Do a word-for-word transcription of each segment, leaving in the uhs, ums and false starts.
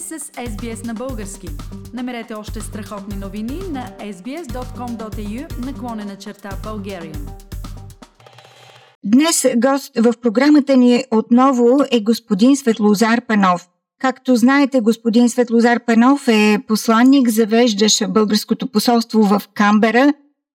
сте с Ес Би Ес на български. Намерете още страхотни новини на ес би ес точка ком точка ей ю наклонена черта Bulgarian. Днес гост в програмата ни отново е господин Светлозар Панов. Както знаете, господин Светлозар Панов е посланник, завеждащ българското посолство в Камбера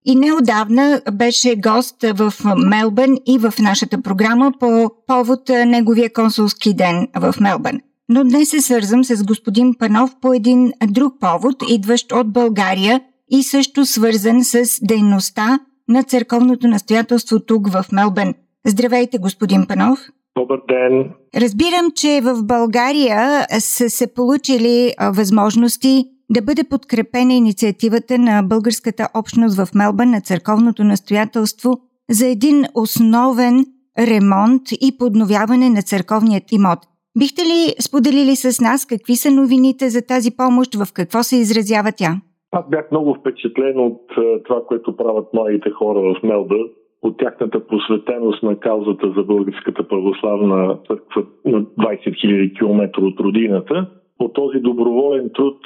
и неодавна беше гост в Мелбърн и в нашата програма по повод неговия консулски ден в Мелбърн. Но днес се свързвам с господин Панов по един друг повод, идващ от България и също свързан с дейността на църковното настоятелство тук в Мелбърн. Здравейте, господин Панов! Добър ден! Разбирам, че в България са се получили възможности да бъде подкрепена инициативата на българската общност в Мелбърн на църковното настоятелство за един основен ремонт и подновяване на църковният имот. Бихте ли споделили с нас какви са новините за тази помощ, в какво се изразява тя? Аз бях много впечатлен от това, което правят младите хора в Мелбърн, от тяхната просветеност на каузата за Българската православна църква на двайсет хиляди километра от родината, от този доброволен труд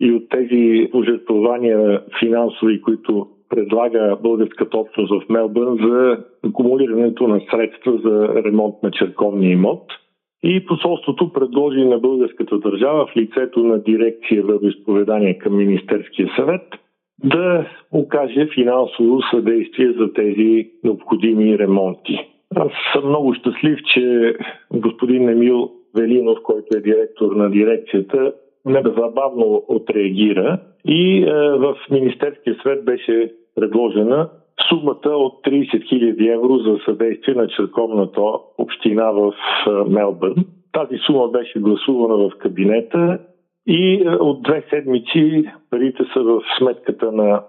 и от тези пожертвования финансови, които предлага българската общност в Мелбърн за акумулирането на средства за ремонт на църковния имот. И посолството предложи на българската държава в лицето на дирекция вероизповедание към Министерския съвет да окаже финансово съдействие за тези необходими ремонти. Аз съм много щастлив, че господин Емил Велинов, който е директор на дирекцията, незабавно отреагира и в Министерския съвет беше предложена сумата от трийсет хиляди евро за съдействие на църковната община в Мелбърн. Тази сума беше гласувана в кабинета и от две седмици парите са в сметката на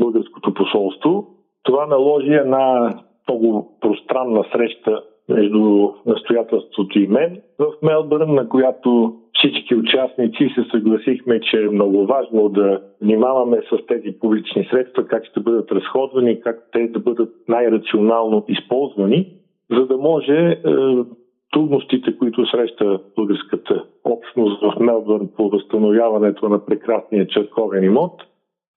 българското посолство. Това наложи една много пространна среща между настоятелството и мен в Мелбърн, на която всички участници се съгласихме, че е много важно да внимаваме с тези публични средства, как ще бъдат разходвани, как те да бъдат най-рационално използвани, за да може е, трудностите, които среща българската общност в Мелбърн по възстановяването на прекрасния църковен имот,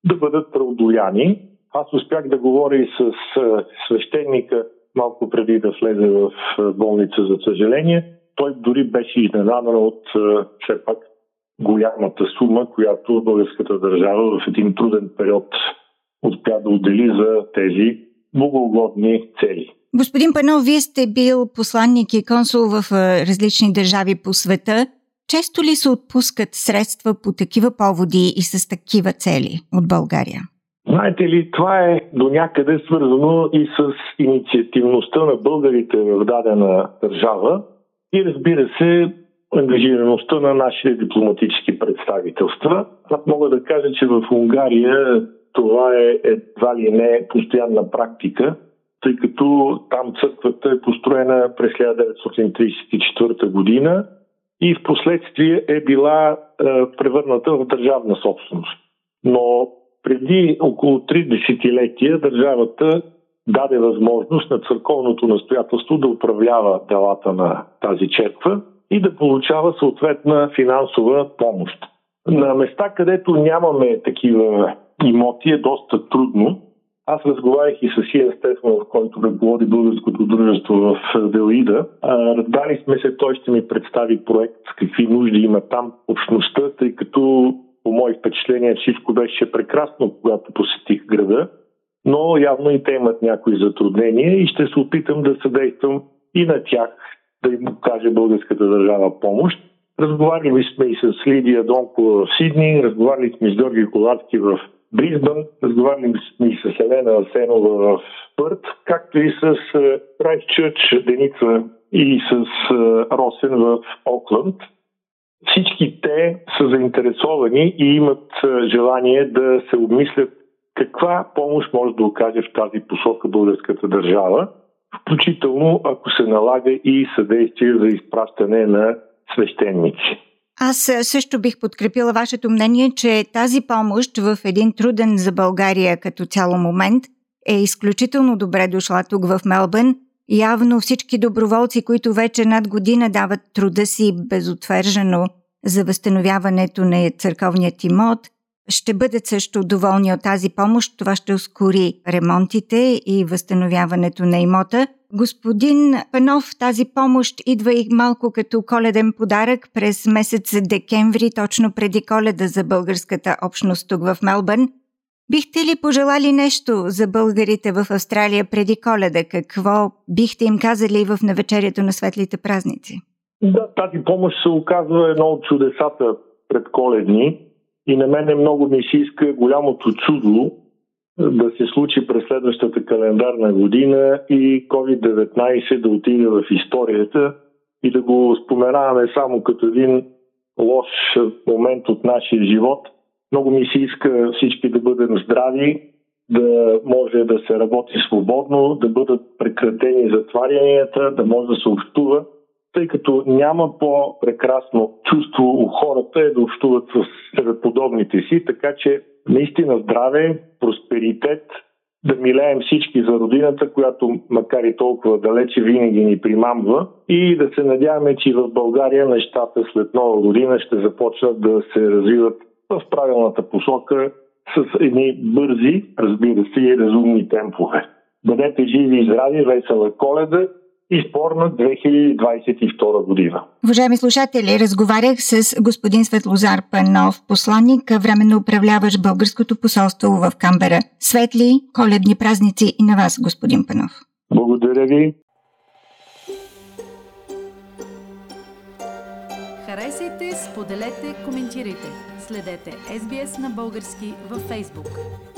да бъдат преодоляни. Аз успях да говоря и с е, свещеника малко преди да влезе в болница, за съжаление. Той дори беше изненадан от все пак голямата сума, която българската държава в един труден период успя да отдели за тези богоугодни цели. Господин Панов, вие сте бил посланник и консул в различни държави по света. Често ли се отпускат средства по такива поводи и с такива цели от България? Знаете ли, това е до някъде свързано и с инициативността на българите в дадена държава и, разбира се, ангажираността на нашите дипломатически представителства. Аз мога да кажа, че в Унгария това е едва ли не постоянна практика, тъй като там църквата е построена през хиляда деветстотин трийсет и четвърта година и в последствие е била е, превърната в държавна собственост. Но преди около три десетилетия държавата даде възможност на църковното настоятелство да управлява делата на тази черква и да получава съответна финансова помощ. На места, където нямаме такива имоти, е доста трудно. Аз разговарях и с Иер Стефмал, който ръководи българското дружество в Делида. Разбрали сме се, той ще ми представи проект, какви нужди има там общността, тъй като по мои впечатления всичко беше прекрасно, когато посетих града, но явно и те имат някои затруднения и ще се опитам да съдействам и на тях, да им окаже българската държава помощ. Разговаряли сме и с Лидия Долко в Сидни, разговаряли сме с Дорги Коладки в Бризбън, разговаряли сме и с Елена Асенова в Пърт, както и с Райчърч Деница и с Росен в Окланд. Всички те са заинтересовани и имат желание да се обмислят каква помощ може да окаже в тази посока българската държава, включително ако се налага и съдействие за изпращане на свещеници. Аз също бих подкрепила вашето мнение, че тази помощ в един труден за България като цяло момент е изключително добре дошла тук в Мелбърн. Явно всички доброволци, които вече над година дават труда си безотвържено за възстановяването на църковният имот, ще бъдат също доволни от тази помощ. Това ще ускори ремонтите и възстановяването на имота. Господин Панов, тази помощ идва и малко като коледен подарък през месец декември, точно преди Коледа за българската общност тук в Мелбърн. Бихте ли пожелали нещо за българите в Австралия преди Коледа? Какво бихте им казали в навечерието на светлите празници? Да, тази помощ се оказва едно от чудесата пред Коледни и на мене много ми се иска голямото чудо да се случи през следващата календарна година и ковид деветнайсет да отиде в историята и да го споменаваме само като един лош момент от нашия живот. Много ми се иска всички да бъдем здрави, да може да се работи свободно, да бъдат прекратени затварянията, да може да се общува, тъй като няма по-прекрасно чувство у хората е да общуват с подобните си, така че наистина здраве, просперитет, да милеем всички за родината, която макар и толкова далече винаги ни примамва и да се надяваме, че в България нещата след нова година ще започнат да се развиват в правилната посока с едни бързи, разбира се, и разумни темпове. Бъдете живи и здрави, весела Коледа и спорна две хиляди двайсет и втора година. Уважаеми слушатели, разговарях с господин Светлозар Панов, посланник, временно управляващ българското посолство в Камбера. Светли коледни празници и на вас, господин Панов. Благодаря ви. Харесайте, споделете, коментирайте. Следете Ес Би Ес на български във Фейсбук.